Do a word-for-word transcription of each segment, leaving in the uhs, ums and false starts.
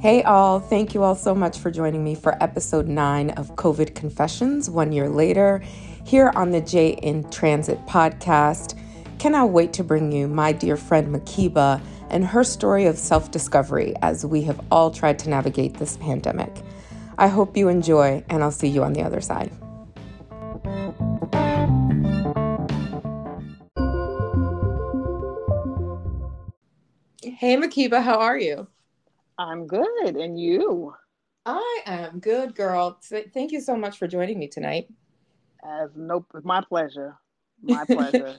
Hey all, thank you all so much for joining me for episode nine of COVID Confessions, one year later, here on the J in Transit podcast. Cannot wait to bring you my dear friend Makeba and her story of self-discovery as we have all tried to navigate this pandemic. I hope you enjoy, and I'll see you on the other side. Hey Makeba, how are you? I'm good. And you? I am good, girl. Thank you so much for joining me tonight. As no, my pleasure. My pleasure.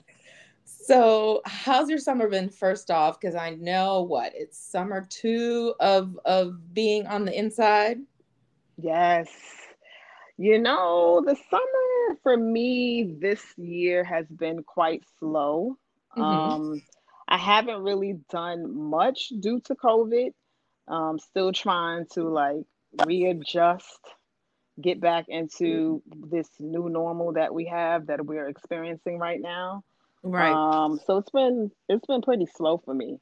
So how's your summer been, first off? Because I know what, it's summer two of of being on the inside. Yes. You know, the summer for me this year has been quite slow. Mm-hmm. Um, I haven't really done much due to COVID. Um, still trying to like readjust, get back into this new normal that we have, that we're experiencing right now. Right. Um, so it's been, it's been pretty slow for me.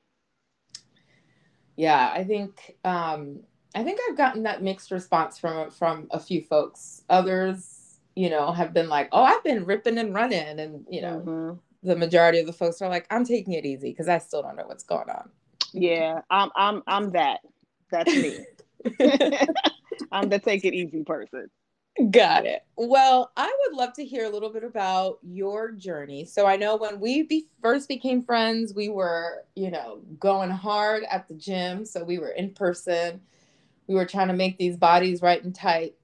Yeah, I think, um, I think I've gotten that mixed response from, from a few folks. Others, you know, have been like, oh, I've been ripping and running. And, you know, mm-hmm. the majority of the folks are like, I'm taking it easy because I still don't know what's going on. Yeah, I'm, I'm, I'm that. That's me. I'm the take it easy person. Got it. Well, I would love to hear a little bit about your journey. So I know when we be- first became friends, we were, you know, going hard at the gym. So we were in person. We were trying to make these bodies right and tight.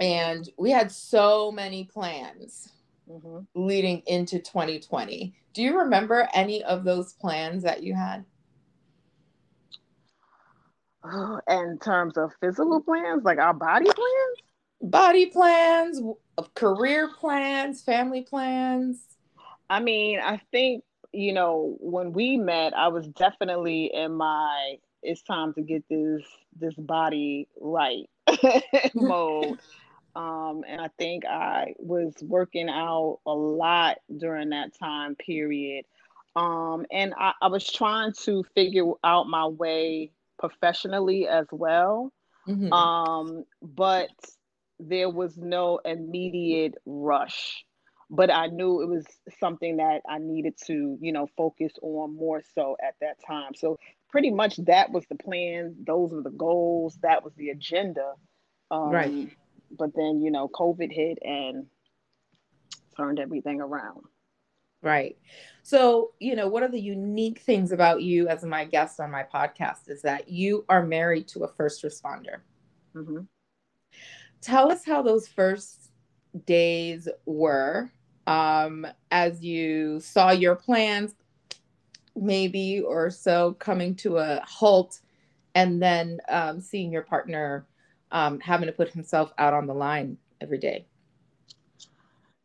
And we had so many plans mm-hmm. leading into twenty twenty. Do you remember any of those plans that you had? Oh, in terms of physical plans, like our body plans? Body plans, career plans, family plans. I mean, I think, you know, when we met, I was definitely in my, it's time to get this this body right mode. Um, and I think I was working out a lot during that time period. Um, and I, I was trying to figure out my way professionally as well. Mm-hmm. Um, but there was no immediate rush, but I knew it was something that I needed to, you know, focus on more so at that time. So pretty much that was the plan. Those were the goals. That was the agenda. Um, right. But then, you know, COVID hit and turned everything around. Right. So, you know, one of the unique things about you as my guest on my podcast is that you are married to a first responder. Mm-hmm. Tell us how those first days were um, as you saw your plans maybe or so coming to a halt and then um, seeing your partner um, having to put himself out on the line every day.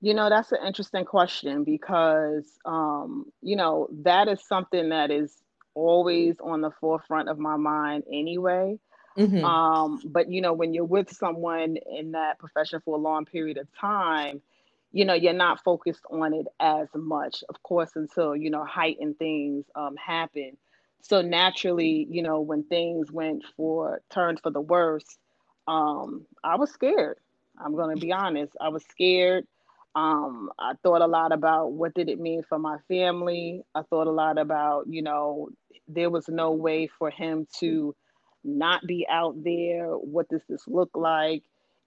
You know, that's an interesting question because, um, you know, that is something that is always on the forefront of my mind anyway. Mm-hmm. Um, but, you know, when you're with someone in that profession for a long period of time, you know, you're not focused on it as much, of course, until, you know, heightened things um, happen. So naturally, you know, when things went for, turned for the worst, um, I was scared. I'm going to be honest. I was scared. Um, I thought a lot about what did it mean for my family. I thought a lot about, you know, there was no way for him to not be out there. What does this look like?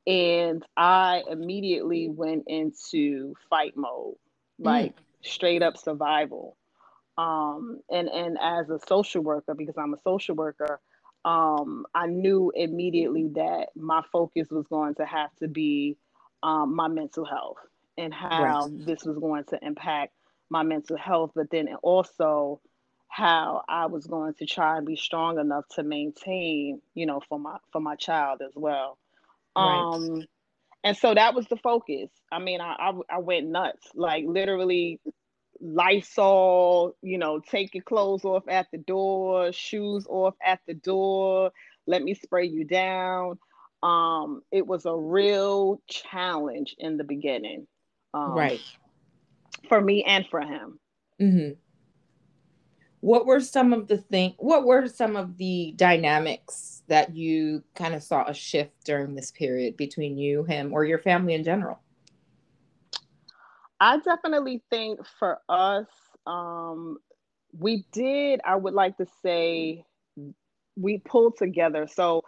And I immediately went into fight mode, like mm-hmm. straight up survival. Um, and, and as a social worker, because I'm a social worker, um, I knew immediately that my focus was going to have to be um, my mental health. And how right. this was going to impact my mental health, but then also how I was going to try and be strong enough to maintain, you know, for my for my child as well. Right. Um, and so that was the focus. I mean, I, I I went nuts, like literally Lysol, you know, take your clothes off at the door, shoes off at the door, let me spray you down. Um, it was a real challenge in the beginning. Um, right. For me and for him. Mm-hmm. What were some of the thing? What were some of the dynamics that you kind of saw a shift during this period between you, him, or your family in general? I definitely think for us, um, we did, I would like to say, we pulled together. So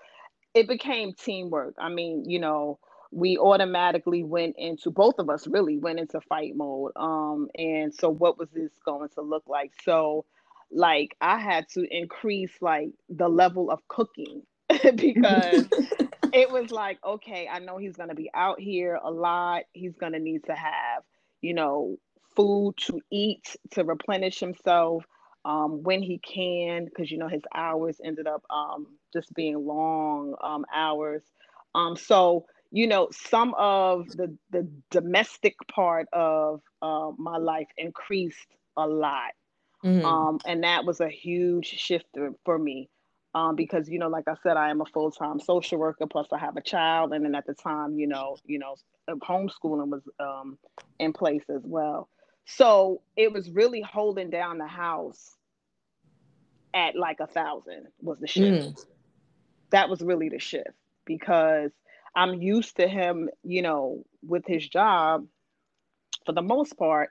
it became teamwork. I mean, you know, we automatically went into, both of us really went into fight mode. Um, and so what was this going to look like? So like, I had to increase like the level of cooking because it was like, okay, I know he's going to be out here a lot. He's going to need to have, you know, food to eat, to replenish himself um, when he can, because, you know, his hours ended up um, just being long um, hours. Um, so, you know, some of the, the domestic part of uh, my life increased a lot. Mm-hmm. Um, and that was a huge shift for me um, because, you know, like I said, I am a full-time social worker, plus I have a child. And then at the time, you know, you know, homeschooling was um, in place as well. So it was really holding down the house at like a thousand was the shift. Mm. That was really the shift because I'm used to him, you know, with his job, for the most part,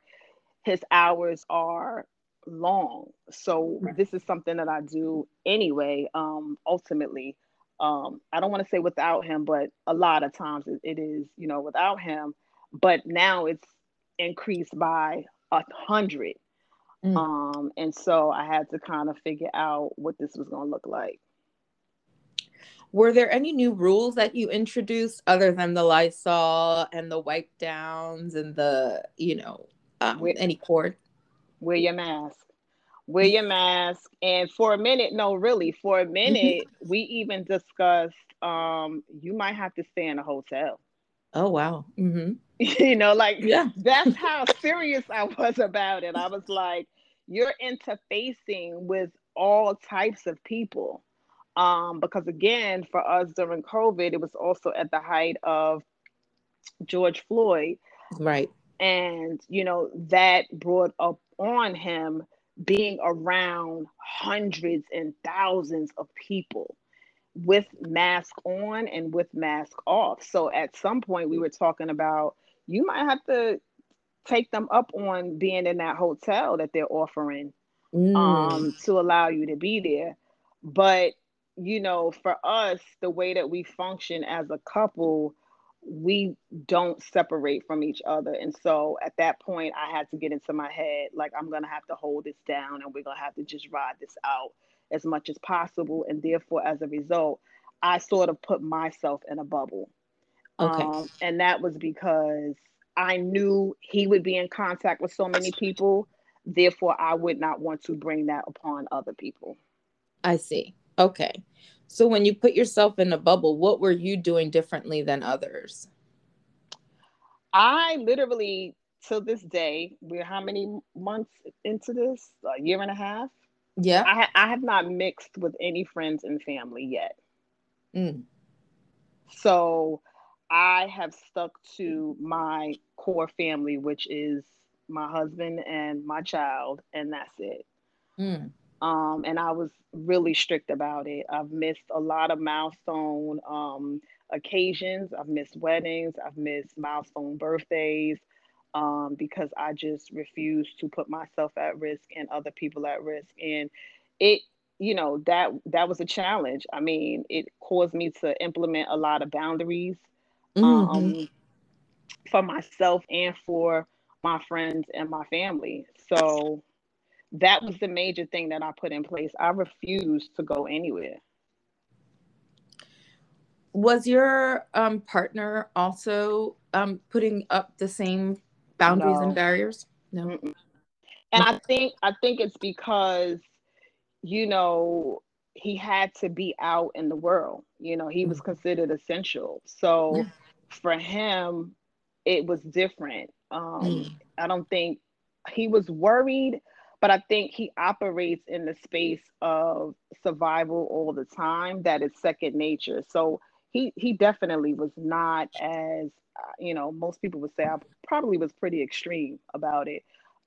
his hours are long. So right. This is something that I do anyway, um, ultimately. Um, I don't want to say without him, but a lot of times it, it is, you know, without him. But now it's increased by a hundred. Mm. Um, and so I had to kind of figure out what this was going to look like. Were there any new rules that you introduced other than the Lysol and the wipe downs and the, you know, um, wear, any cord? Wear your mask. Wear your mask. And for a minute, no, really, for a minute, we even discussed um, you might have to stay in a hotel. Oh, wow. Mm-hmm. You know, like, yeah. That's how serious I was about it. I was like, you're interfacing with all types of people. Um, because again, for us during COVID, it was also at the height of George Floyd. Right. And, you know, that brought up on him being around hundreds and thousands of people with mask on and with mask off. So at some point we were talking about, you might have to take them up on being in that hotel that they're offering, mm. um, to allow you to be there. But you know, for us, the way that we function as a couple, we don't separate from each other. And so at that point, I had to get into my head, like, I'm going to have to hold this down and we're going to have to just ride this out as much as possible. And therefore, as a result, I sort of put myself in a bubble. Okay. Um, and that was because I knew he would be in contact with so many people. Therefore, I would not want to bring that upon other people. I see. Okay. So when you put yourself in a bubble, what were you doing differently than others? I literally, to this day, we're how many months into this? A year and a half? Yeah. I, ha- I have not mixed with any friends and family yet. Mm. So I have stuck to my core family, which is my husband and my child, and that's it. Mm. Um, and I was really strict about it. I've missed a lot of milestone um, occasions. I've missed weddings. I've missed milestone birthdays um, because I just refuse to put myself at risk and other people at risk. And it, you know, that that was a challenge. I mean, it caused me to implement a lot of boundaries mm-hmm. um, for myself and for my friends and my family. So that was the major thing that I put in place. I refused to go anywhere. Was your um, partner also um, putting up the same boundaries no. and barriers? No. Mm-mm. And I think I think it's because, you know, he had to be out in the world. You know, he was considered essential. So yeah. for him, it was different. Um, mm. I don't think he was worried. But I think he operates in the space of survival all the time. That is second nature. So he he definitely was not as, you know, most people would say I probably was pretty extreme about it.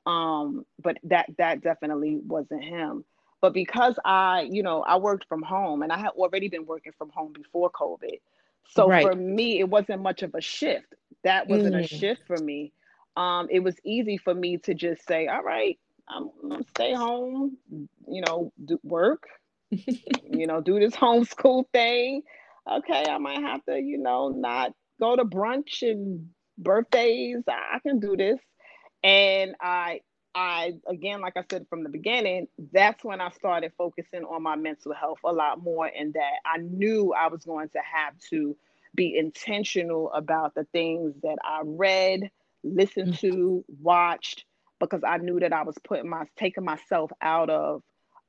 Um, but that that definitely wasn't him. But because I, you know, I worked from home, and I had already been working from home before COVID. So right. for me, it wasn't much of a shift. That wasn't mm. a shift for me. Um, it was easy for me to just say, all right, I'm gonna stay home, you know, do work, you know, do this homeschool thing. Okay, I might have to, you know, not go to brunch and birthdays. I, I can do this. And I, I, again, like I said from the beginning, that's when I started focusing on my mental health a lot more, and that I knew I was going to have to be intentional about the things that I read, listened to, watched, because I knew that I was putting my, taking myself out of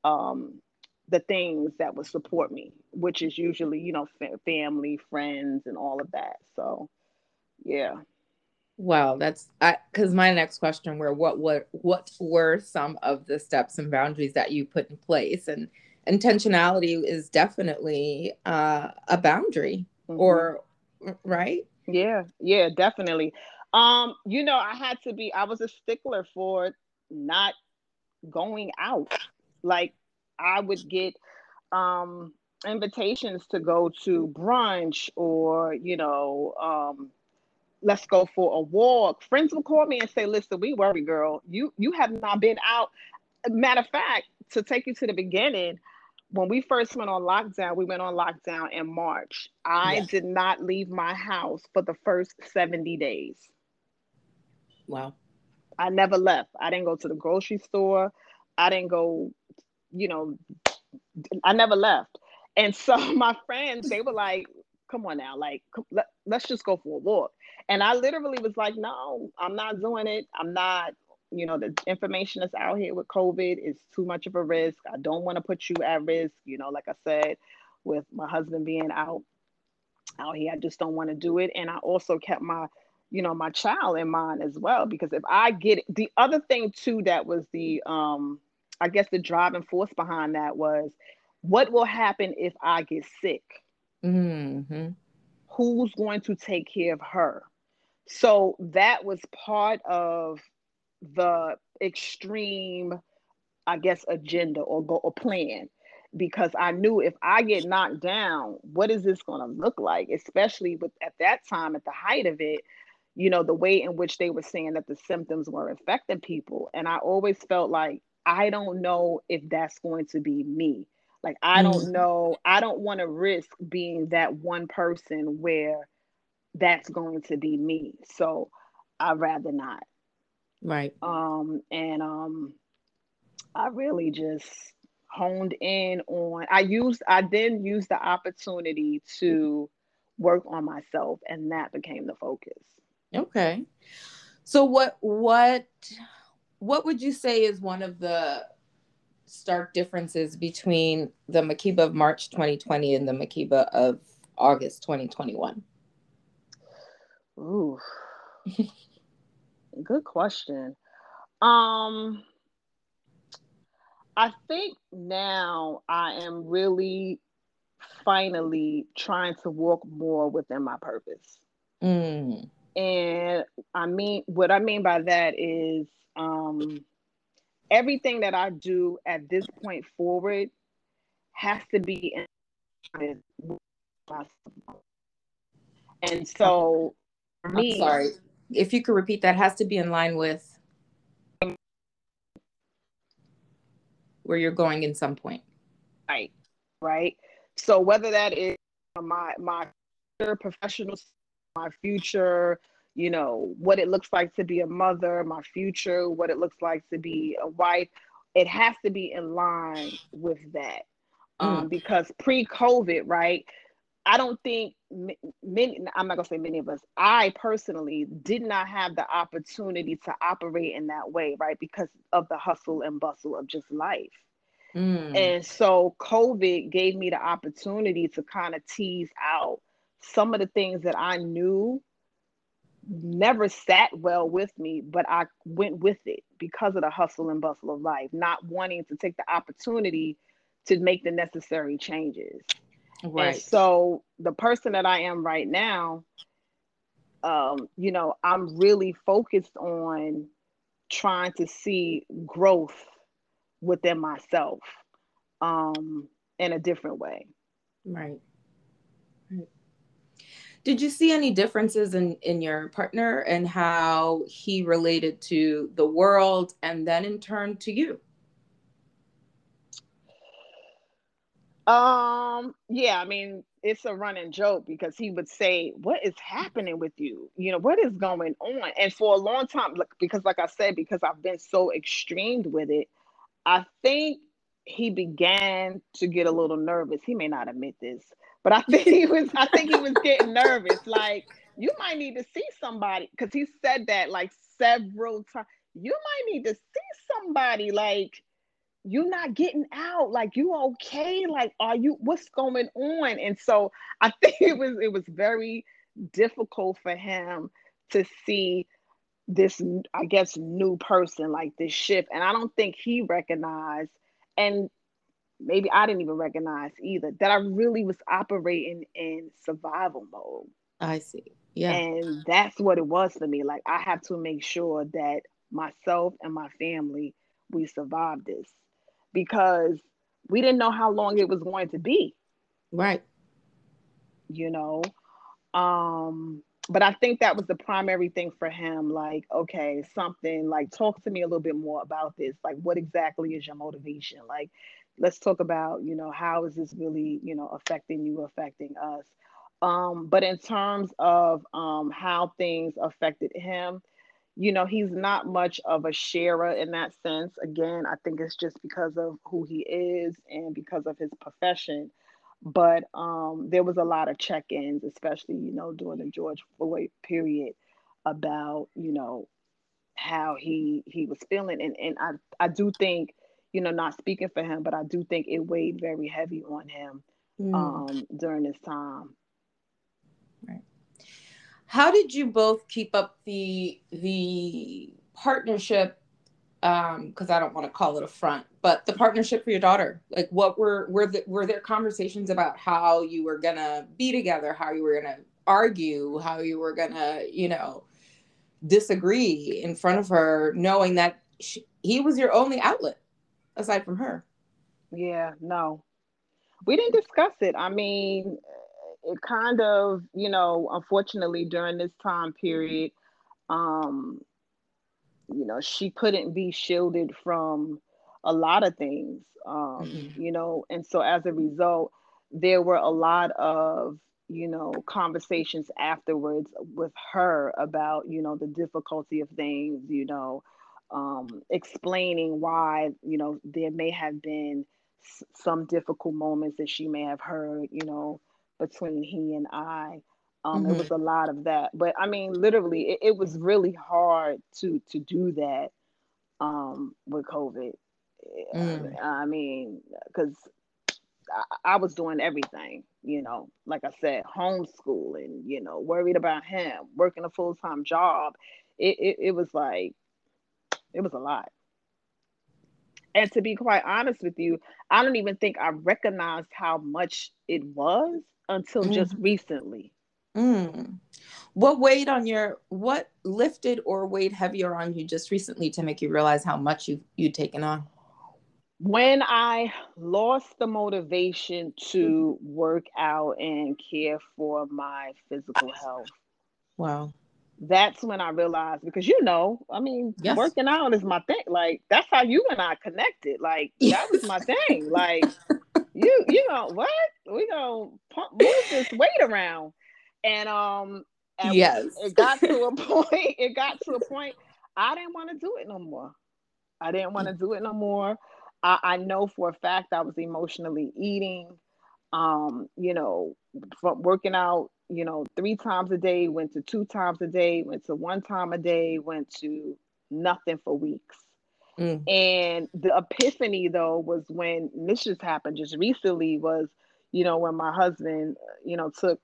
um, the things that would support me, which is usually, you know, f- family, friends, and all of that. So, yeah. Wow, that's because my next question were what were what were some of the steps and boundaries that you put in place, and intentionality is definitely uh, a boundary, mm-hmm. or right? Yeah, yeah, definitely. Um, you know, I had to be. I was a stickler for not going out. Like I would get um, invitations to go to brunch, or you know. Um, let's go for a walk. Friends will call me and say, listen, we worry, girl. You you have not been out. Matter of fact, to take you to the beginning, when we first went on lockdown, we went on lockdown in March. I yes. did not leave my house for the first seventy days. Wow. I never left. I didn't go to the grocery store. I didn't go, you know, I never left. And so my friends, they were like, come on now, like, let, let's just go for a walk. And I literally was like, no, I'm not doing it. I'm not, you know, the information that's out here with COVID is too much of a risk. I don't want to put you at risk. You know, like I said, with my husband being out, out here, I just don't want to do it. And I also kept my, you know, my child in mind as well, because if I get, the other thing too, that was the, um, I guess the driving force behind that was, what will happen if I get sick? Mm-hmm. Who's going to take care of her? So that was part of the extreme, I guess, agenda or go or plan, because I knew if I get knocked down, what is this going to look like? Especially with at that time, at the height of it, you know, the way in which they were saying that the symptoms were affecting people, and I always felt like I don't know if that's going to be me. Like, I don't know, I don't want to risk being that one person where that's going to be me. So I'd rather not. Right. Um, and um, I really just honed in on, I used, I then used the opportunity to work on myself, and that became the focus. Okay. So what, what, what would you say is one of the stark differences between the Makeba of March twenty twenty and the Makeba of August twenty twenty-one? Ooh, good question. Um, I think now I am really finally trying to walk more within my purpose. Mm. And I mean, what I mean by that is, um, everything that I do at this point forward has to be in myself. And so, for me, I'm sorry, if you could repeat that, has to be in line with where you're going in some point. Right, right. So whether that is my my professional, my future, you know, what it looks like to be a mother, my future, what it looks like to be a wife, it has to be in line with that. Um, mm. Because pre-COVID, right, I don't think many, I'm not gonna say many of us, I personally did not have the opportunity to operate in that way, right, because of the hustle and bustle of just life. Mm. And so COVID gave me the opportunity to kind of tease out some of the things that I knew never sat well with me, but I went with it because of the hustle and bustle of life, not wanting to take the opportunity to make the necessary changes. Right. And so the person that I am right now, um, you know, I'm really focused on trying to see growth within myself um, in a different way. Right. Right. Did you see any differences in, in your partner and how he related to the world and then in turn to you? Um, yeah, I mean, it's a running joke because he would say, what is happening with you? You know, what is going on? And for a long time, because like I said, because I've been so extreme with it, I think he began to get a little nervous. He may not admit this, but I think he was, I think he was getting nervous. Like, you might need to see somebody, because he said that like several times. You might need to see somebody, like, you're not getting out, like, you okay, like, are you, what's going on? And so I think it was it was very difficult for him to see this, I guess, new person, like this shift. And I don't think he recognized, and maybe I didn't even recognize either, that I really was operating in survival mode. I see. Yeah. And that's what it was for me. Like, I have to make sure that myself and my family, we survived this, because we didn't know how long it was going to be. Right. You know, um, but I think that was the primary thing for him. Like, okay, something like, talk to me a little bit more about this. Like, what exactly is your motivation? Like, let's talk about, you know, how is this really, you know, affecting you, affecting us? Um, but in terms of um, how things affected him, you know, he's not much of a sharer in that sense. Again, I think it's just because of who he is and because of his profession. But um, there was a lot of check-ins, especially, you know, during the George Floyd period, about, you know, how he he was feeling. And, and I, I do think, you know, not speaking for him, but I do think it weighed very heavy on him mm. um, during this time. Right. How did you both keep up the the partnership? Um, because I don't want to call it a front, but the partnership for your daughter. Like, what were were the, were there conversations about how you were gonna be together, how you were gonna argue, how you were gonna, you know, disagree in front of her, knowing that she, he was your only outlet aside from her? Yeah, no, we didn't discuss it. I mean, it kind of, you know, unfortunately during this time period, um, you know, she couldn't be shielded from a lot of things, um, mm-hmm. you know, and so as a result, there were a lot of, you know, conversations afterwards with her about, you know, the difficulty of things, you know, um, explaining why, you know, there may have been s- some difficult moments that she may have heard, you know, between he and I. Um, mm-hmm. It was a lot of that. But I mean, literally, it, it was really hard to to do that um, with COVID. Mm. I mean, because I, I was doing everything, you know, like I said, homeschooling, you know, worried about him, working a full-time job. It, it, it was like, it was a lot. And to be quite honest with you, I don't even think I recognized how much it was until mm. just recently. Mm. What weighed on your, what lifted or weighed heavier on you just recently to make you realize how much you, you'd taken on? When I lost the motivation to work out and care for my physical health. Wow. That's when I realized, because, you know, I mean, yes. working out is my thing. Like, that's how you and I connected. Like, yes. that was my thing. Like, you, you know, what? We gonna pump, move this weight around. And, um, and yes. it got to a point, it got to a point, I didn't want to do it no more. I didn't want to do it no more. I, I know for a fact I was emotionally eating, um, you know, from working out, you know, three times a day, went to two times a day, went to one time a day, went to nothing for weeks. Mm. And the epiphany, though, was when this just happened just recently was, you know, when my husband, you know, took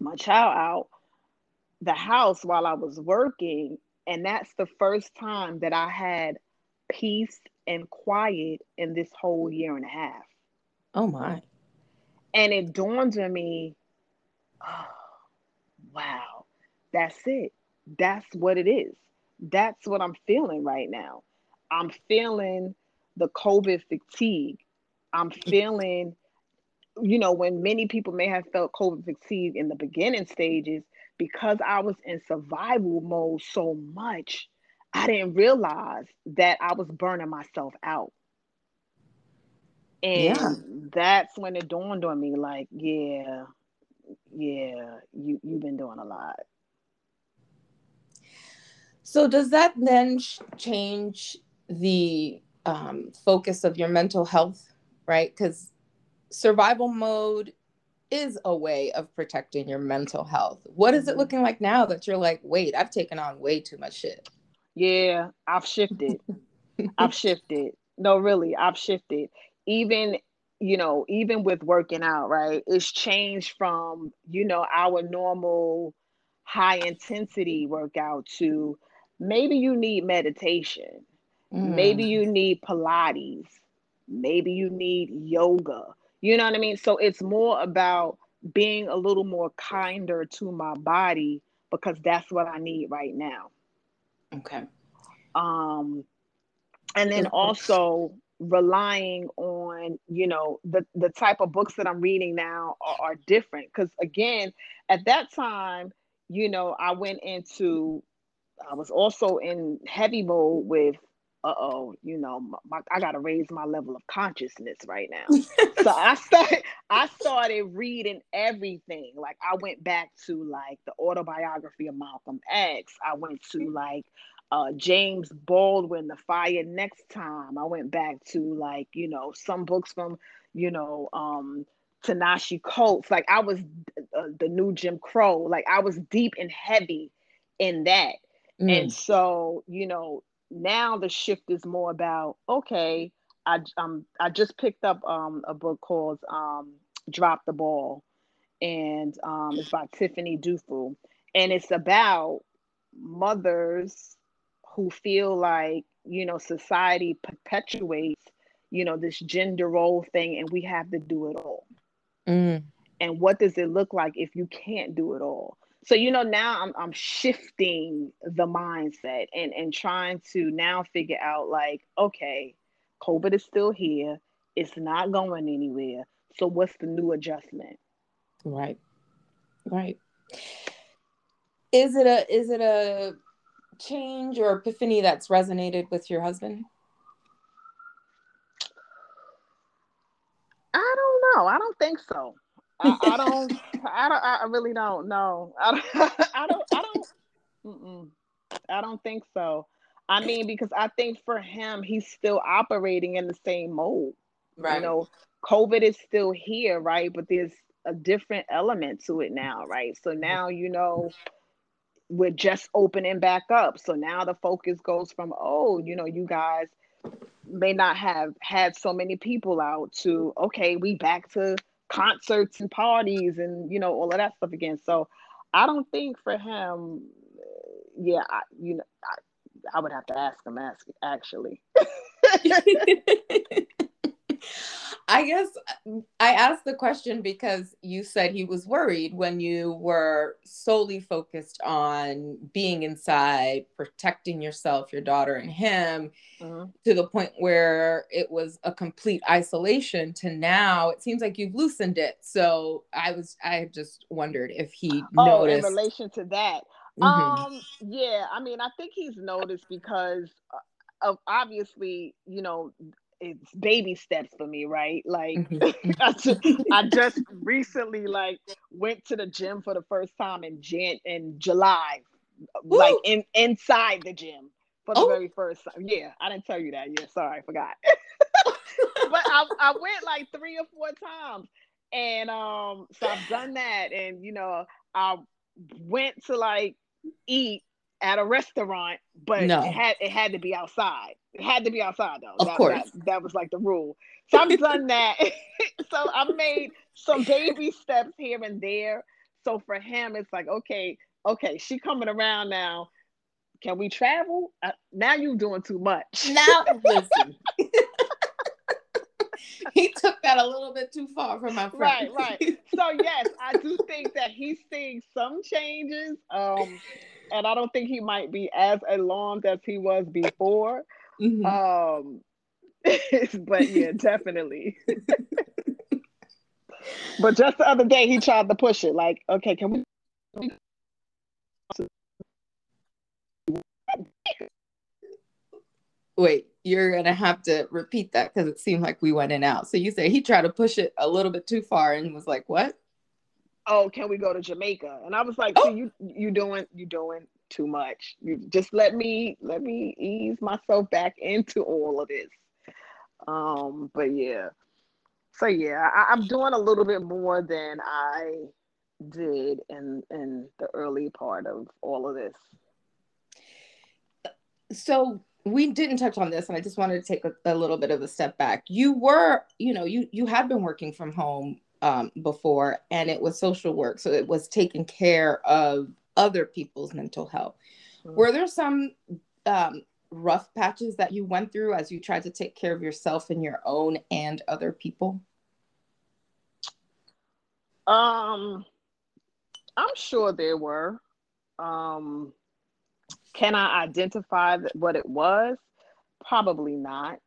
my child out the house while I was working. And that's the first time that I had peace and quiet in this whole year and a half. Oh, my. And it dawned on me, oh, wow, that's it. That's what it is. That's what I'm feeling right now. I'm feeling the COVID fatigue. I'm feeling, you know, when many people may have felt COVID fatigue in the beginning stages, because I was in survival mode so much, I didn't realize that I was burning myself out. And yeah. that's when it dawned on me, like, yeah, yeah, you, you've been doing a lot. So does that then change the um, focus of your mental health, right? Because survival mode is a way of protecting your mental health. What is it looking like now that you're like, wait, I've taken on way too much shit? Yeah, I've shifted. I've shifted. No, really, I've shifted. Even, you know, even with working out, right? It's changed from, you know, our normal high intensity workout to maybe you need meditation. Mm. Maybe you need Pilates. Maybe you need yoga. You know what I mean? So it's more about being a little more kinder to my body because that's what I need right now. Okay. Um, and then also relying on, you know, the, the type of books that I'm reading now are, are different. Because again, at that time, you know, I went into, I was also in heavy mode with, uh-oh, you know, my, my, I got to raise my level of consciousness right now. So I started, I started reading everything. Like I went back to like the autobiography of Malcolm X. I went to like uh, James Baldwin, The Fire Next Time. I went back to like, you know, some books from, you know, um, Ta-Nehisi Coates. Like I was uh, the new Jim Crow. Like I was deep and heavy in that. Mm. And so, you know, now the shift is more about, okay, I um I just picked up um a book called um Drop the Ball, and um it's by Tiffany Dufu, and it's about mothers who feel like, you know, society perpetuates, you know, this gender role thing and we have to do it all. Mm. And what does it look like if you can't do it all? So, you know, now I'm I'm shifting the mindset and, and trying to now figure out like, okay, COVID is still here. It's not going anywhere. So what's the new adjustment? Right. Right. Is it a is it a change or epiphany that's resonated with your husband? I don't know. I don't think so. I, I don't, I don't, I really don't know. I don't, I don't, I don't, mm-mm. I don't think so. I mean, because I think for him, he's still operating in the same mode, right? You know, COVID is still here, right? But there's a different element to it now, right? So now, you know, we're just opening back up. So now the focus goes from, oh, you know, you guys may not have had so many people out to, okay, we back to concerts and parties and, you know, all of that stuff again. So I don't think for him, yeah, I, you know, I, I would have to ask him, ask, actually. I guess I asked the question because you said he was worried when you were solely focused on being inside, protecting yourself, your daughter, and him, mm-hmm. to the point where it was a complete isolation to now it seems like you've loosened it. So I was, I just wondered if he oh, noticed. In relation to that. Mm-hmm. Um, yeah, I mean, I think he's noticed because of obviously, you know, it's baby steps for me, right? Like mm-hmm. I, just, I just recently like went to the gym for the first time in Jan in July. Ooh. Like in inside the gym for the oh. very first time. Yeah, I didn't tell you that. Yeah, sorry, I forgot. But I, I went like three or four times, and um, so I've done that, and you know, I went to like eat at a restaurant, but no. it had it had to be outside. It had to be outside though. Of that, course. That, that was like the rule. So I've done that. So I made some baby steps here and there. So for him, it's like, okay, okay, she coming around now. Can we travel? Uh, now you're doing too much. Now, listen. He took that a little bit too far from my friend. Right, right. So yes, I do think that he's seeing some changes. Um, and I don't think he might be as alarmed as he was before. Mm-hmm. Um, but yeah, definitely. But just the other day, he tried to push it. Like, okay, can we? Wait, you're gonna have to repeat that because it seemed like we went in out. So you say he tried to push it a little bit too far and was like, "What? Oh, can we go to Jamaica?" And I was like, oh. See, "You, you doing, you doing too much. You just let me, let me ease myself back into all of this." Um, but yeah. So yeah, I, I'm doing a little bit more than I did in in the early part of all of this. So we didn't touch on this, and I just wanted to take a, a little bit of a step back. You were, you know, you you had been working from home um, before, and it was social work, so it was taking care of other people's mental health. Mm-hmm. Were there some um, rough patches that you went through as you tried to take care of yourself and your own and other people? Um, I'm sure there were. Um, can I identify what it was? Probably not.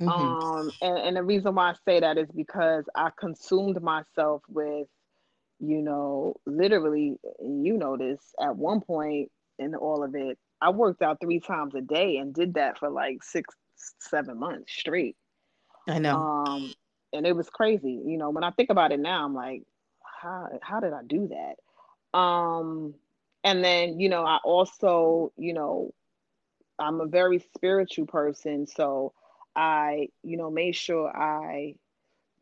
Mm-hmm. Um, and, and the reason why I say that is because I consumed myself with, you know, literally, you know this, at one point in all of it, I worked out three times a day and did that for like six, seven months straight. I know. Um, and it was crazy. You know, when I think about it now, I'm like, how how did I do that? Um, and then, you know, I also, you know, I'm a very spiritual person. So I, you know, made sure I,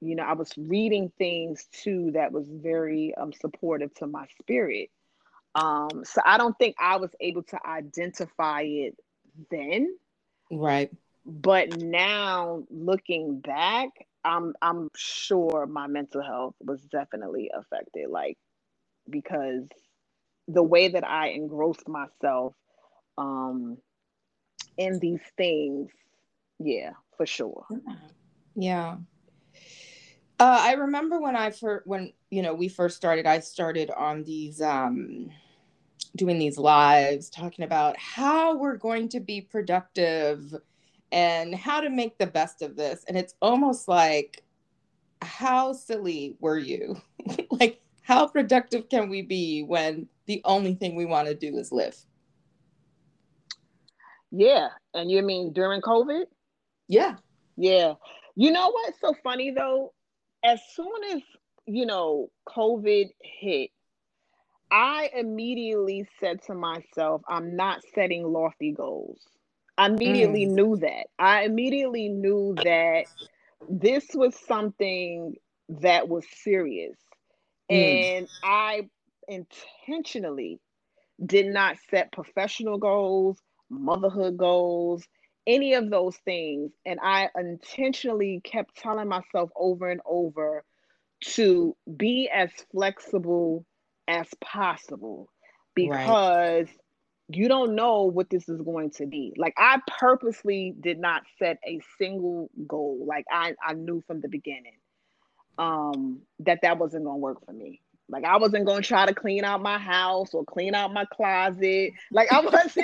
you know, I was reading things too that was very um, supportive to my spirit. Um, so I don't think I was able to identify it then. Right. But now looking back, I'm, I'm sure my mental health was definitely affected. Like, because the way that I engrossed myself, um, in these things. Yeah, for sure. Yeah. Uh, I remember when I, fir- when, you know, we first started, I started on these, um, doing these lives, talking about how we're going to be productive and how to make the best of this. And it's almost like, how silly were you? Like, how productive can we be when the only thing we want to do is live? Yeah. And you mean during COVID? Yeah. Yeah. You know what's so funny though? As soon as, you know, COVID hit, I immediately said to myself, I'm not setting lofty goals. I immediately mm. knew that. I immediately knew that this was something that was serious. Mm. And I intentionally did not set professional goals, motherhood goals, any of those things. And I intentionally kept telling myself over and over to be as flexible as possible, because right. you don't know what this is going to be. Like, I purposely did not set a single goal. Like, I, I knew from the beginning um, that that wasn't going to work for me. Like, I wasn't going to try to clean out my house or clean out my closet. Like, I wasn't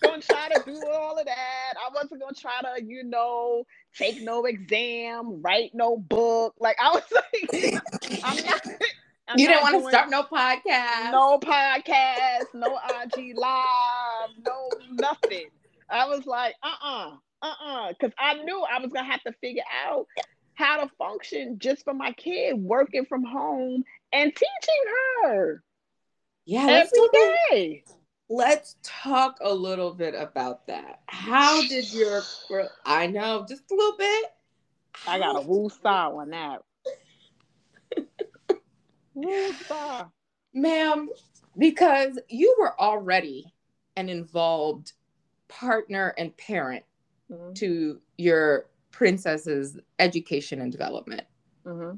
going to try to do all of that. I wasn't going to try to, you know, take no exam, write no book. Like, I was like, I'm not... I'm you didn't want to start no podcast. No podcast, no I G Live, no nothing. I was like, uh-uh, uh-uh. Because I knew I was going to have to figure out how to function just for my kid working from home and teaching her. Yeah, let's every talk, day. Let's talk a little bit about that. How did your, I know, just a little bit. I got a woo star on that. Ma'am, because you were already an involved partner and parent mm-hmm. to your princess's education and development. Mm-hmm.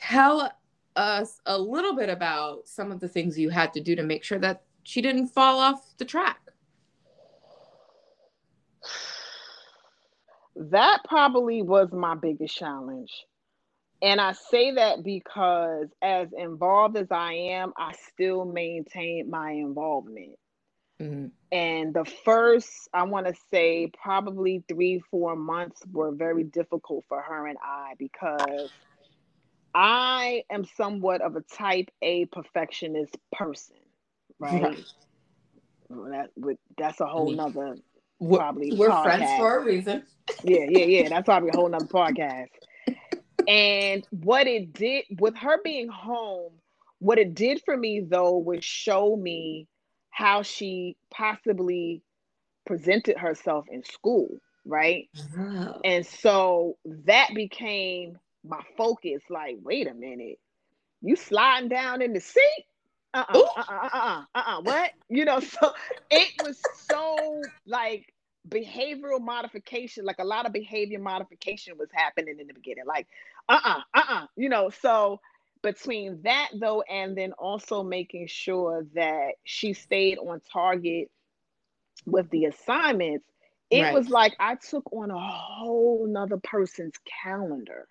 Tell us a little bit about some of the things you had to do to make sure that she didn't fall off the track. That probably was my biggest challenge. And I say that because as involved as I am, I still maintain my involvement. Mm-hmm. And the first, I want to say probably three, four months were very difficult for her and I, because I am somewhat of a type A perfectionist person, right? Right. That, that's a whole nother probably We're podcast. Friends for a reason. Yeah, yeah, yeah. That's probably a whole nother podcast. And what it did, with her being home, what it did for me, though, was show me how she possibly presented herself in school, right? Wow. And so that became my focus. Like, wait a minute, you sliding down in the seat? Uh-uh, uh-uh, uh-uh, uh-uh, what? You know, so it was so, like, behavioral modification, like a lot of behavior modification was happening in the beginning. Like, uh-uh, uh-uh, you know, so between that, though, and then also making sure that she stayed on target with the assignments, it right. was like I took on a whole nother person's calendar.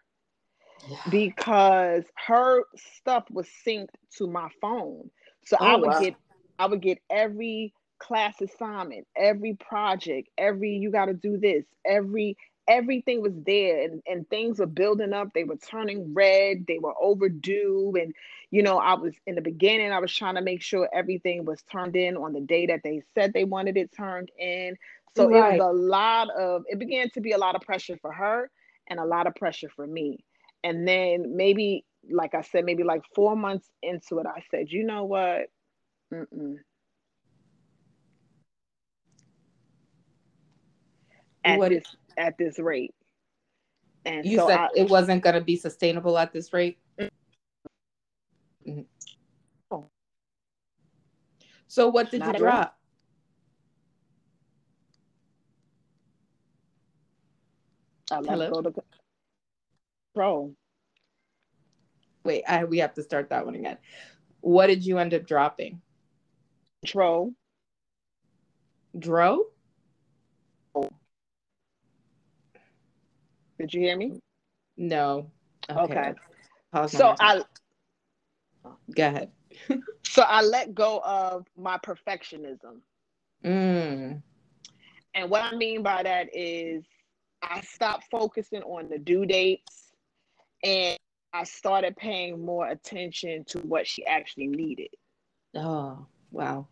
Yeah. Because her stuff was synced to my phone. So oh, I would wow. get I would get every class assignment, every project, every you got to do this, every everything was there, and, and things were building up. They were turning red, they were overdue. And you know, I was in the beginning, I was trying to make sure everything was turned in on the day that they said they wanted it turned in. So right. it was a lot of it began to be a lot of pressure for her and a lot of pressure for me. And then maybe, like I said, maybe like four months into it, I said, you know what? Mm-mm. At what this is, at this rate. And you so said I, it wasn't going to be sustainable at this rate? Mm-hmm. Oh. So what did Not you drop? Right. I let Hello? Go to Control. Wait, I we have to start that one again. What did you end up dropping? Control. Dro? Oh. Did you hear me? No. Okay. okay. So I go ahead. So I let go of my perfectionism. Mm. And what I mean by that is I stopped focusing on the due dates. And I started paying more attention to what she actually needed. Oh, wow.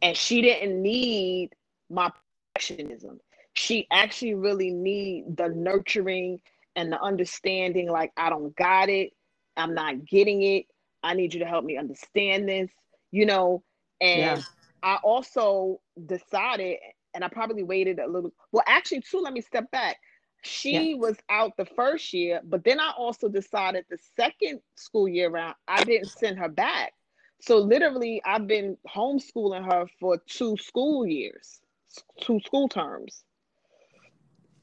And she didn't need my perfectionism. She actually really need the nurturing and the understanding, like, I don't got it. I'm not getting it. I need you to help me understand this, you know? And yeah. I also decided, and I probably waited a little, well, actually, too, let me step back. She yeah. was out the first year, but then I also decided the second school year round, I didn't send her back. So literally, I've been homeschooling her for two school years, two school terms.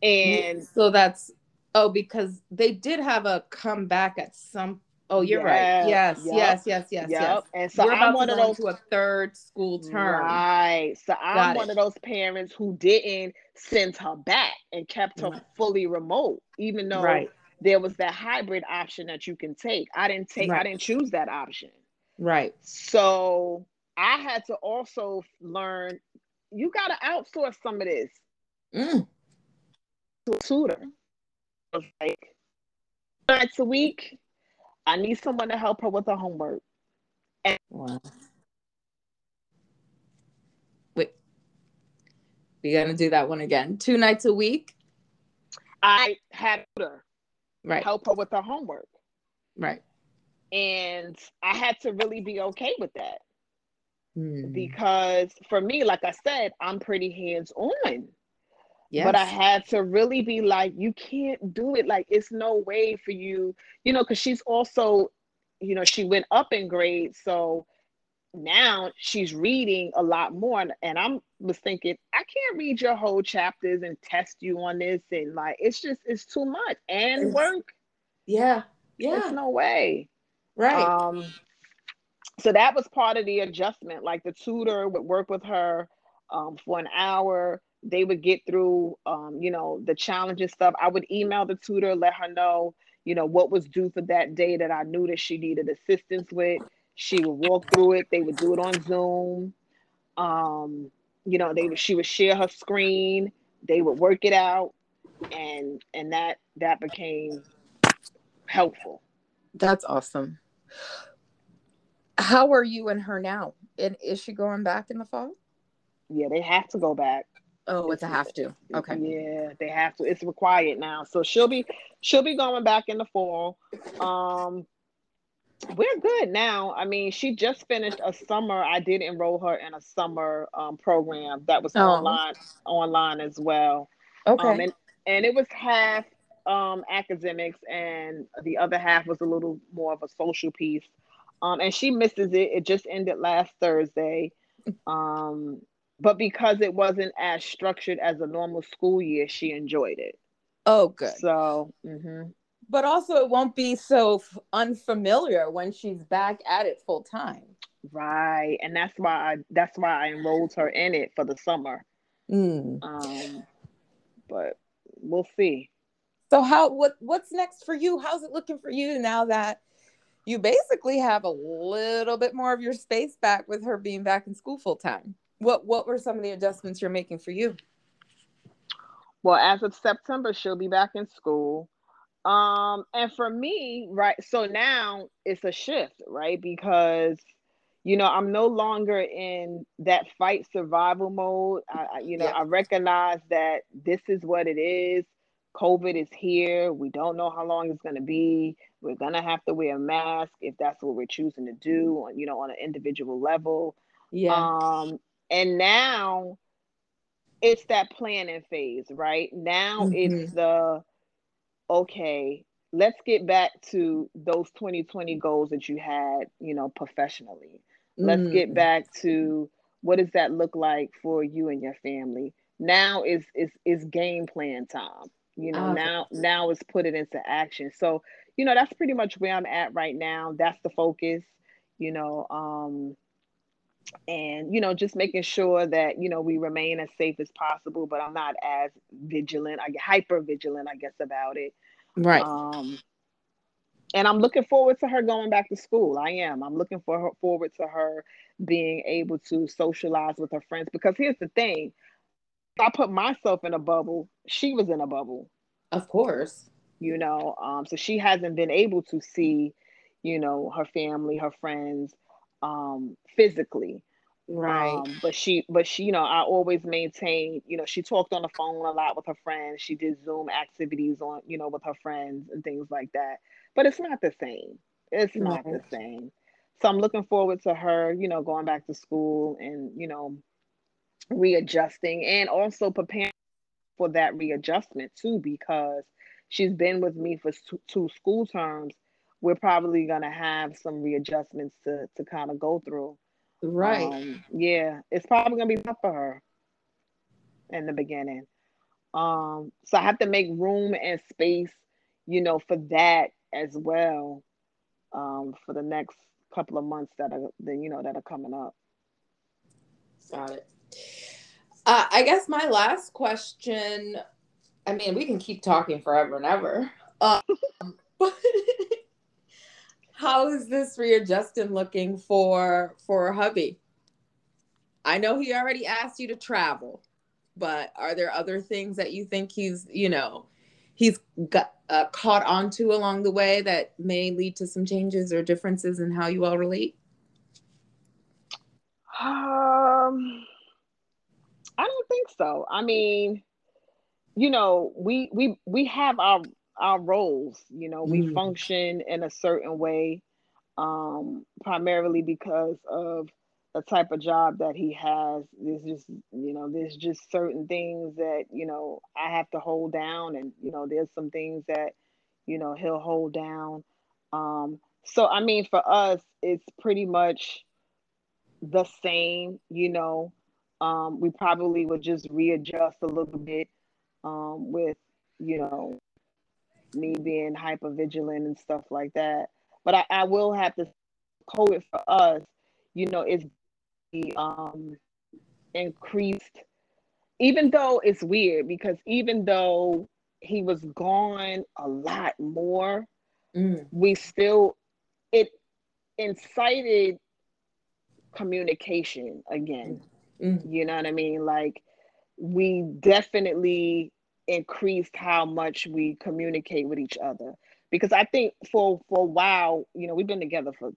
And so that's, oh, because they did have a comeback at some, oh, you're yeah, right. Yes, yep, yes, yes, yes, yep. yes. And so you're I'm one of those to a third school term. Right. So I'm Got one it. of those parents who didn't send her back and kept her right. fully remote, even though right. there was that hybrid option that you can take. I didn't take, right. I didn't choose that option. Right. So I had to also learn, you got to outsource some of this mm. to a tutor. I was like, once a week, I need someone to help her with her homework. And wow. Wait, we're going to do that one again. Two nights a week? I had her right. help her with her homework. Right. And I had to really be okay with that. Hmm. Because for me, like I said, I'm pretty hands-on. Yes. But I had to really be like, you can't do it. Like, it's no way for you, you know, because she's also, you know, she went up in grade. So now she's reading a lot more. And, and I was thinking, I can't read your whole chapters and test you on this. And like, it's just, it's too much. And it's, work. Yeah. Yeah. There's no way. Right. Um, so that was part of the adjustment. Like the tutor would work with her um, for an hour. They would get through, um, you know, the challenges stuff. I would email the tutor, let her know, you know, what was due for that day that I knew that she needed assistance with. She would walk through it. They would do it on Zoom. Um, you know, they she would share her screen, they would work it out, and and that that became helpful. That's awesome. How are you and her now? And is she going back in the fall? Yeah, they have to go back. Oh, it's a have to. Okay. Yeah, they have to. It's required now. So she'll be she'll be going back in the fall. Um, we're good now. I mean, she just finished a summer. I did enroll her in a summer um, program that was oh. online online as well. Okay. Um, and and it was half um, academics, and the other half was a little more of a social piece. Um, and she misses it. It just ended last Thursday. Um. But because it wasn't as structured as a normal school year, she enjoyed it. Oh, good. So, mm-hmm. But also it won't be so f- unfamiliar when she's back at it full time. Right. And that's why I, that's why I enrolled her in it for the summer. Mm. Um, but we'll see. So how, what, what's next for you? How's it looking for you now that you basically have a little bit more of your space back with her being back in school full time? What what were some of the adjustments you're making for you? Well, as of September, she'll be back in school. Um, and for me, right, so now it's a shift, right? Because, you know, I'm no longer in that fight survival mode. I, you know, yeah. I recognize that this is what it is. COVID is here. We don't know how long it's going to be. We're going to have to wear a mask if that's what we're choosing to do, you know, on an individual level. Yeah. Um, And now it's that planning phase, right? Now mm-hmm. it's the, okay, let's get back to those twenty twenty goals that you had, you know, professionally. Mm. Let's get back to what does that look like for you and your family? Now is is is game plan time. You know, oh. now now it's put it into action. So, you know, that's pretty much where I'm at right now. That's the focus, you know, um, and, you know, just making sure that, you know, we remain as safe as possible, but I'm not as vigilant, I get hyper vigilant, I guess, about it. Right. Um, and I'm looking forward to her going back to school. I am. I'm looking for her, forward to her being able to socialize with her friends, because here's the thing. I put myself in a bubble. She was in a bubble. Of course. You know, um, so she hasn't been able to see, you know, her family, her friends, um physically, right? um, but she but she you know, I always maintained, you know, she talked on the phone a lot with her friends, she did Zoom activities on, you know, with her friends and things like that, but it's not the same. It's not right. the same. So I'm looking forward to her, you know, going back to school and, you know, readjusting and also preparing for that readjustment too, because she's been with me for two, two school terms. We're probably going to have some readjustments to, to kind of go through. Right. Um, yeah. It's probably going to be tough for her in the beginning. Um, so I have to make room and space, you know, for that as well, um, for the next couple of months that are, that, you know, that are coming up. Got it. Uh, I guess my last question, I mean, we can keep talking forever and ever. Um, but... How is this readjusting looking for for hubby? I know he already asked you to travel, but are there other things that you think he's, you know, he's got uh, caught onto along the way that may lead to some changes or differences in how you all relate? Um, I don't think so. I mean, you know, we we we have our. our roles, you know, we mm. function in a certain way, um, primarily because of the type of job that he has. There's just, you know, there's just certain things that, you know, I have to hold down, and, you know, there's some things that, you know, he'll hold down. Um, so, I mean, for us, it's pretty much the same, you know, um, we probably would just readjust a little bit, um, with, you know, me being hyper vigilant and stuff like that, but I, I will have to code it for us. You know, it's the um, increased, even though it's weird, because even though he was gone a lot more, mm. we still it incited communication again. Mm-hmm. You know what I mean? Like, we definitely increased how much we communicate with each other, because I think for for a while, you know, we've been together for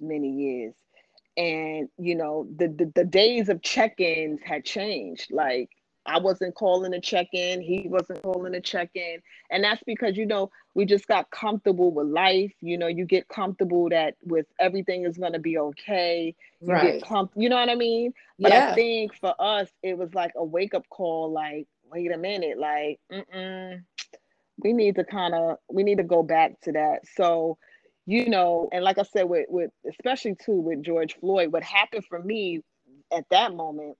many years, and you know, the the, the days of check-ins had changed. Like, I wasn't calling a check-in, he wasn't calling a check-in, and that's because, you know, we just got comfortable with life. You know, you get comfortable that with everything is going to be okay. You right. get com- you know what I mean? But yeah. I think for us, it was like a wake-up call. Like, wait a minute, like, mm-mm, we need to kind of, we need to go back to that. So, you know, and like I said, with, with especially too with George Floyd, what happened for me at that moment,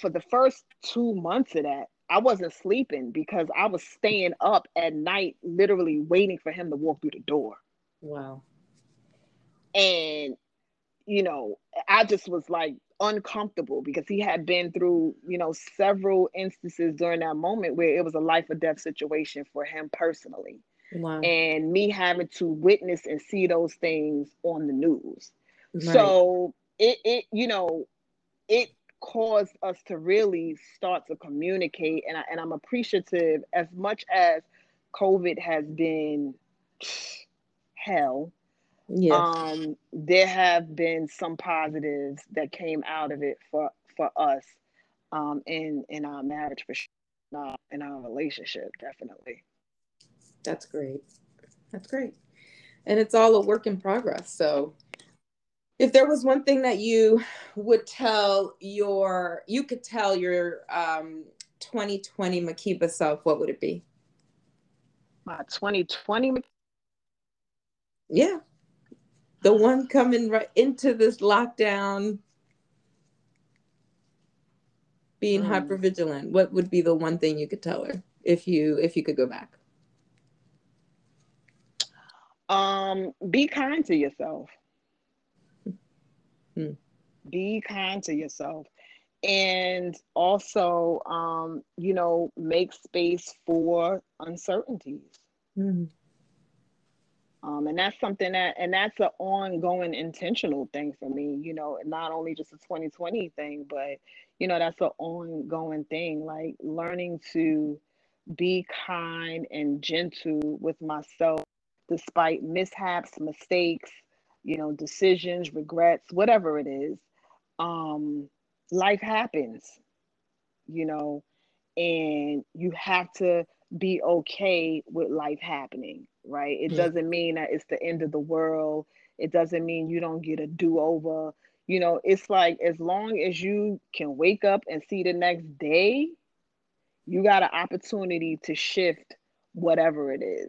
for the first two months of that, I wasn't sleeping because I was staying up at night, literally waiting for him to walk through the door. Wow. And, you know, I just was like, uncomfortable, because he had been through, you know, several instances during that moment where it was a life or death situation for him personally. Wow. And me having to witness and see those things on the news. Right. So it, it, you know, it caused us to really start to communicate. And, I, and I'm appreciative, as much as COVID has been hell. Yes. Um, there have been some positives that came out of it for, for us, um, in, in our marriage, for sure, in our, in our relationship, definitely. That's great. That's great. And it's all a work in progress. So if there was one thing that you would tell your, you could tell your um, twenty twenty Makeba self, what would it be? My twenty twenty? Yeah. The one coming right into this lockdown, being mm. hypervigilant. What would be the one thing you could tell her if you if you could go back? Um, be kind to yourself. Mm. Be kind to yourself, and also, um, you know, make space for uncertainties. Mm. Um, and that's something that, and that's an ongoing intentional thing for me, you know, not only just a twenty twenty thing, but, you know, that's an ongoing thing, like learning to be kind and gentle with myself, despite mishaps, mistakes, you know, decisions, regrets, whatever it is. Um, life happens, you know, and you have to be okay with life happening. Right? It doesn't mean that it's the end of the world. It doesn't mean you don't get a do-over. You know, it's like, as long as you can wake up and see the next day, you got an opportunity to shift whatever it is.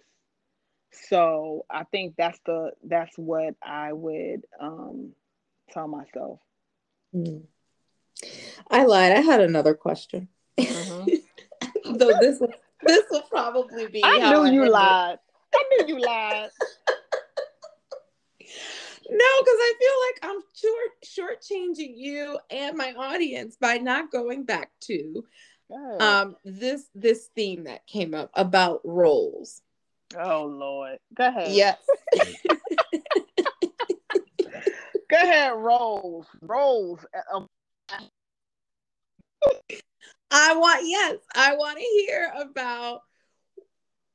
So I think that's the, that's what I would um, tell myself. Mm. I lied. I had another question. Uh-huh. Though this, this will probably be. I knew you lied. I knew you lied. No, because I feel like I'm short shortchanging you and my audience by not going back to oh. um, this this theme that came up about roles. Oh Lord, go ahead. Yes. Go ahead, roles, roles. I want yes, I want to hear about.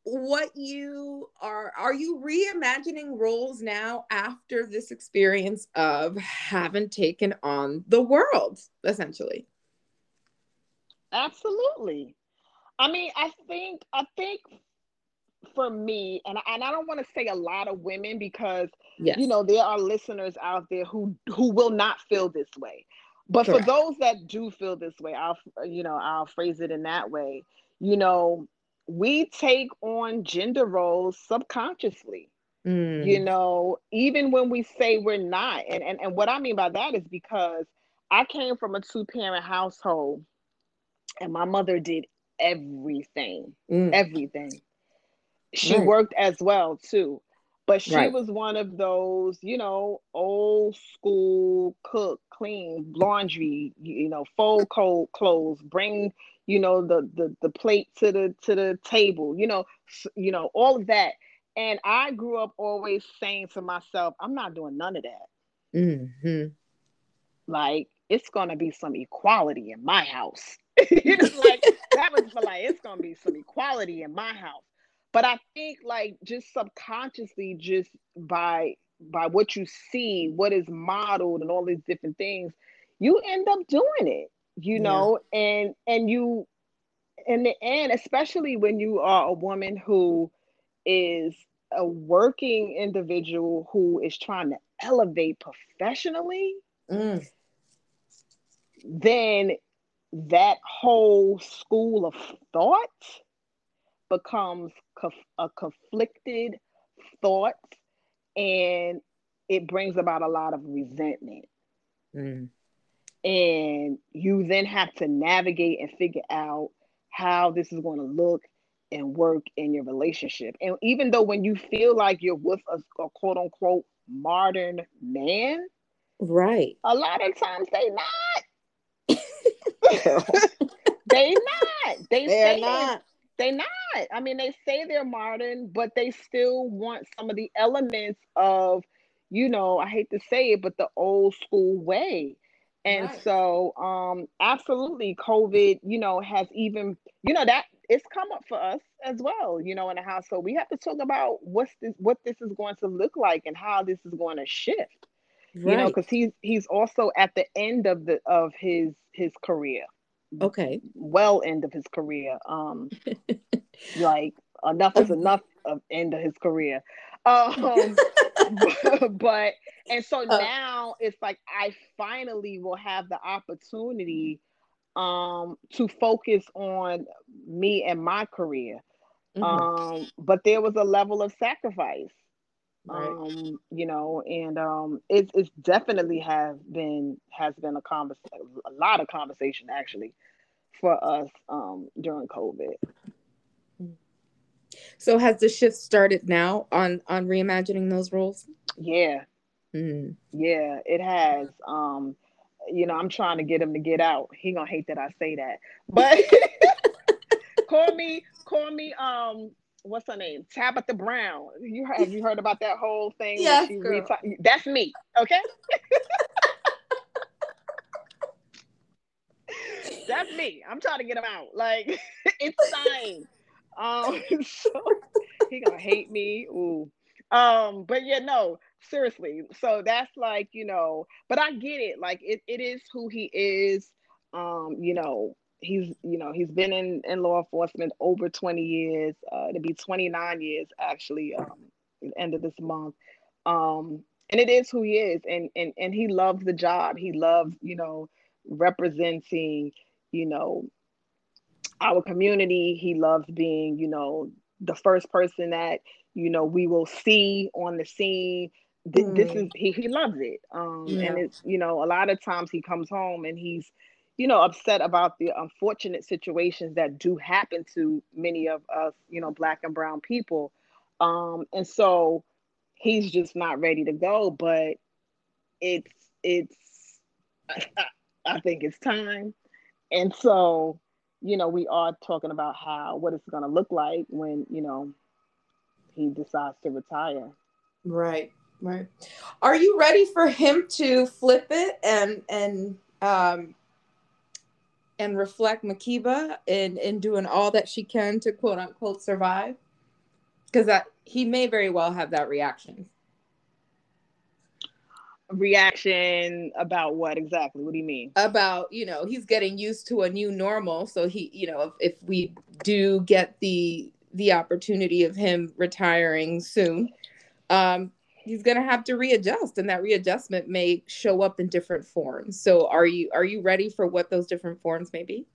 What you are, are you reimagining roles now after this experience of having taken on the world, essentially? Absolutely. I mean, I think, I think for me, and, and I don't want to say a lot of women, because, yes. you know, there are listeners out there who, who will not feel this way. But Correct. For those that do feel this way, I'll, you know, I'll phrase it in that way, you know, we take on gender roles subconsciously, mm. you know, even when we say we're not. And, and and what I mean by that is, because I came from a two-parent household, and my mother did everything, mm. everything. She mm. worked as well, too. But she right. was one of those, you know, old school cook, clean, laundry, you know, fold cold clothes, bring, you know, the, the the plate to the to the table, you know, you know, all of that. And I grew up always saying to myself, I'm not doing none of that. Mm-hmm. Like, it's gonna be some equality in my house. It's like that was like it's gonna be some equality in my house. But I think like just subconsciously, just by by what you see, what is modeled and all these different things, you end up doing it, you yeah. know, and and you in the end, especially when you are a woman who is a working individual who is trying to elevate professionally, mm. then that whole school of thought becomes co- a conflicted thought, and it brings about a lot of resentment. Mm. And you then have to navigate and figure out how this is going to look and work in your relationship. And even though when you feel like you're with a, a quote unquote modern man, right, a lot of times they not. they not. They They're say not. They not. I mean, they say they're modern, but they still want some of the elements of, you know, I hate to say it, but the old school way. And right. so, um, absolutely, COVID, you know, has even, you know, that it's come up for us as well, you know, in the household. We have to talk about what's this, what this is going to look like and how this is going to shift, right. you know, because he's, he's also at the end of the, of his, his career. Okay. Well, end of his career. Um, like enough is enough of end of his career. Um, but, but and so uh, now it's like I finally will have the opportunity um to focus on me and my career. Mm-hmm. Um but there was a level of sacrifice. Right. Um you know, and um it, it's definitely have been has been a convers a lot of conversation actually for us um during COVID. So has the shift started now on, on reimagining those roles? Yeah. Mm. Yeah, it has. Um, you know, I'm trying to get him to get out. He gonna hate that I say that. But call me, call me, um, what's her name? Tabitha Brown. You heard, have you heard about that whole thing? Yes, that girl. Reti- That's me, okay? That's me. I'm trying to get him out. Like, it's time. Um, so he gonna hate me. Ooh. Um, but yeah, no, seriously. So that's like, you know, but I get it. Like it, it is who he is. Um, you know, he's, you know, he's been in, in law enforcement over twenty years, uh, it'll be twenty-nine years actually, um, at the end of this month. Um, and it is who he is. And, and, and he loves the job. He loves, you know, representing, you know, our community. He loves being, you know, the first person that, you know, we will see on the scene. Th- mm. This is, he, he loves it. Um, yeah. And it's, you know, a lot of times he comes home and he's, you know, upset about the unfortunate situations that do happen to many of us, you know, Black and brown people. Um, and so he's just not ready to go, but it's, it's, I, I think it's time. And so, you know, we are talking about how, what it's going to look like when, you know, he decides to retire. Right, right. Are you ready for him to flip it and and um, and reflect Makeba in, in doing all that she can to quote unquote survive? Because that he may very well have that reaction. Reaction about what exactly? What do you mean? About, you know, he's getting used to a new normal. So he, you know, if, if we do get the the opportunity of him retiring soon, um, he's going to have to readjust, and that readjustment may show up in different forms. So are you are you ready for what those different forms may be?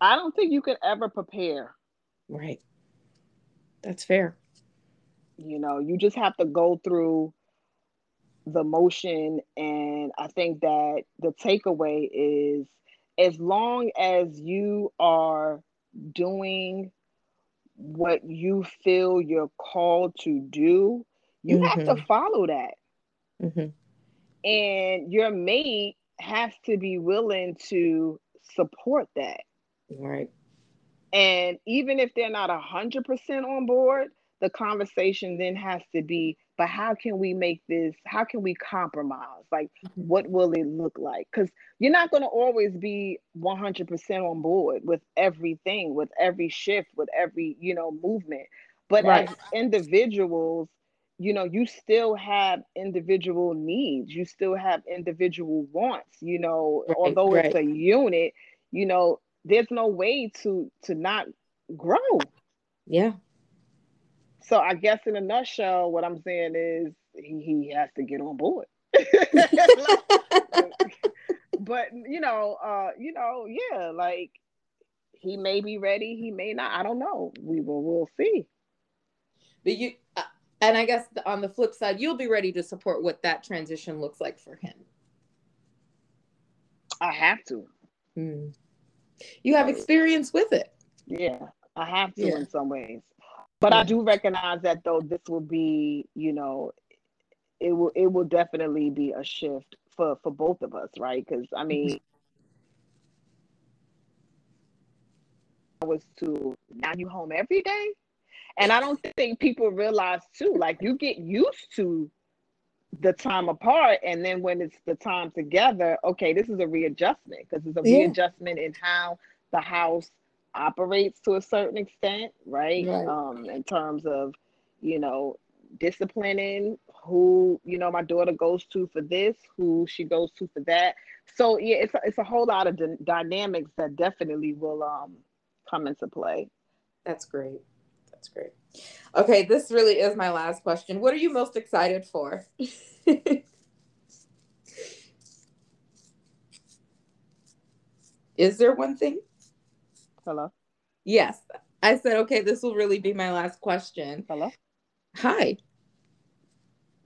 I don't think you could ever prepare. Right. That's fair. You know, you just have to go through the motion. And I think that the takeaway is, as long as you are doing what you feel you're called to do, you mm-hmm. have to follow that. Mm-hmm. And your mate has to be willing to support that. Right. And even if they're not one hundred percent on board, the conversation then has to be, but how can we make this, how can we compromise? Like, what will it look like? Because you're not going to always be one hundred percent on board with everything, with every shift, with every, you know, movement. But right. as individuals, you know, you still have individual needs. You still have individual wants, you know, right, although right. it's a unit, you know, there's no way to to not grow. Yeah. So I guess in a nutshell, what I'm saying is he, he has to get on board. But, you know, uh, you know, yeah, like he may be ready. He may not. I don't know. We will. We'll see. But you uh, and I guess the, on the flip side, you'll be ready to support what that transition looks like for him. I have to. Mm. You have experience with it. Yeah, I have to yeah. in some ways. But I do recognize that, though, this will be, you know, it will it will definitely be a shift for, for both of us, right? Because, I mean, I was to, now you home every day? And I don't think people realize, too, like, you get used to the time apart, and then when it's the time together, okay, this is a readjustment, because it's a yeah. readjustment in how the house operates to a certain extent, right? right um in terms of, you know, disciplining who, you know, my daughter goes to for this, who she goes to for that. So yeah, it's a, it's a whole lot of d- dynamics that definitely will um come into play. That's great that's great Okay, this really is my last question. What are you most excited for? Is there one thing? Hello. Yes. I said, okay, this will really be my last question. Hello. Hi.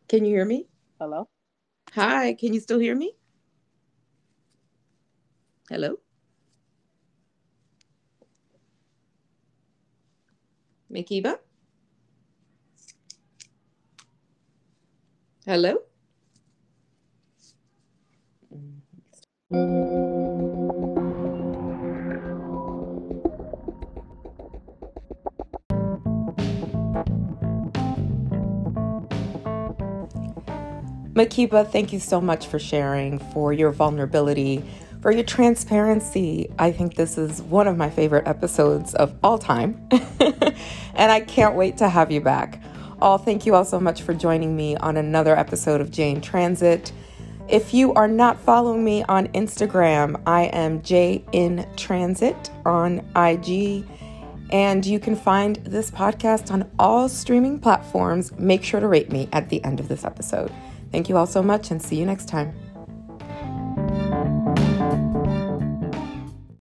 Can you hear me? Hello. Hi. Can you still hear me? Hello. Makeba? Hello. Makeba, thank you so much for sharing, for your vulnerability, for your transparency. I think this is one of my favorite episodes of all time, and I can't wait to have you back. All, thank you all so much for joining me on another episode of Jane Transit. If you are not following me on Instagram, I am J N Transit on I G, and you can find this podcast on all streaming platforms. Make sure to rate me at the end of this episode. Thank you all so much, and see you next time.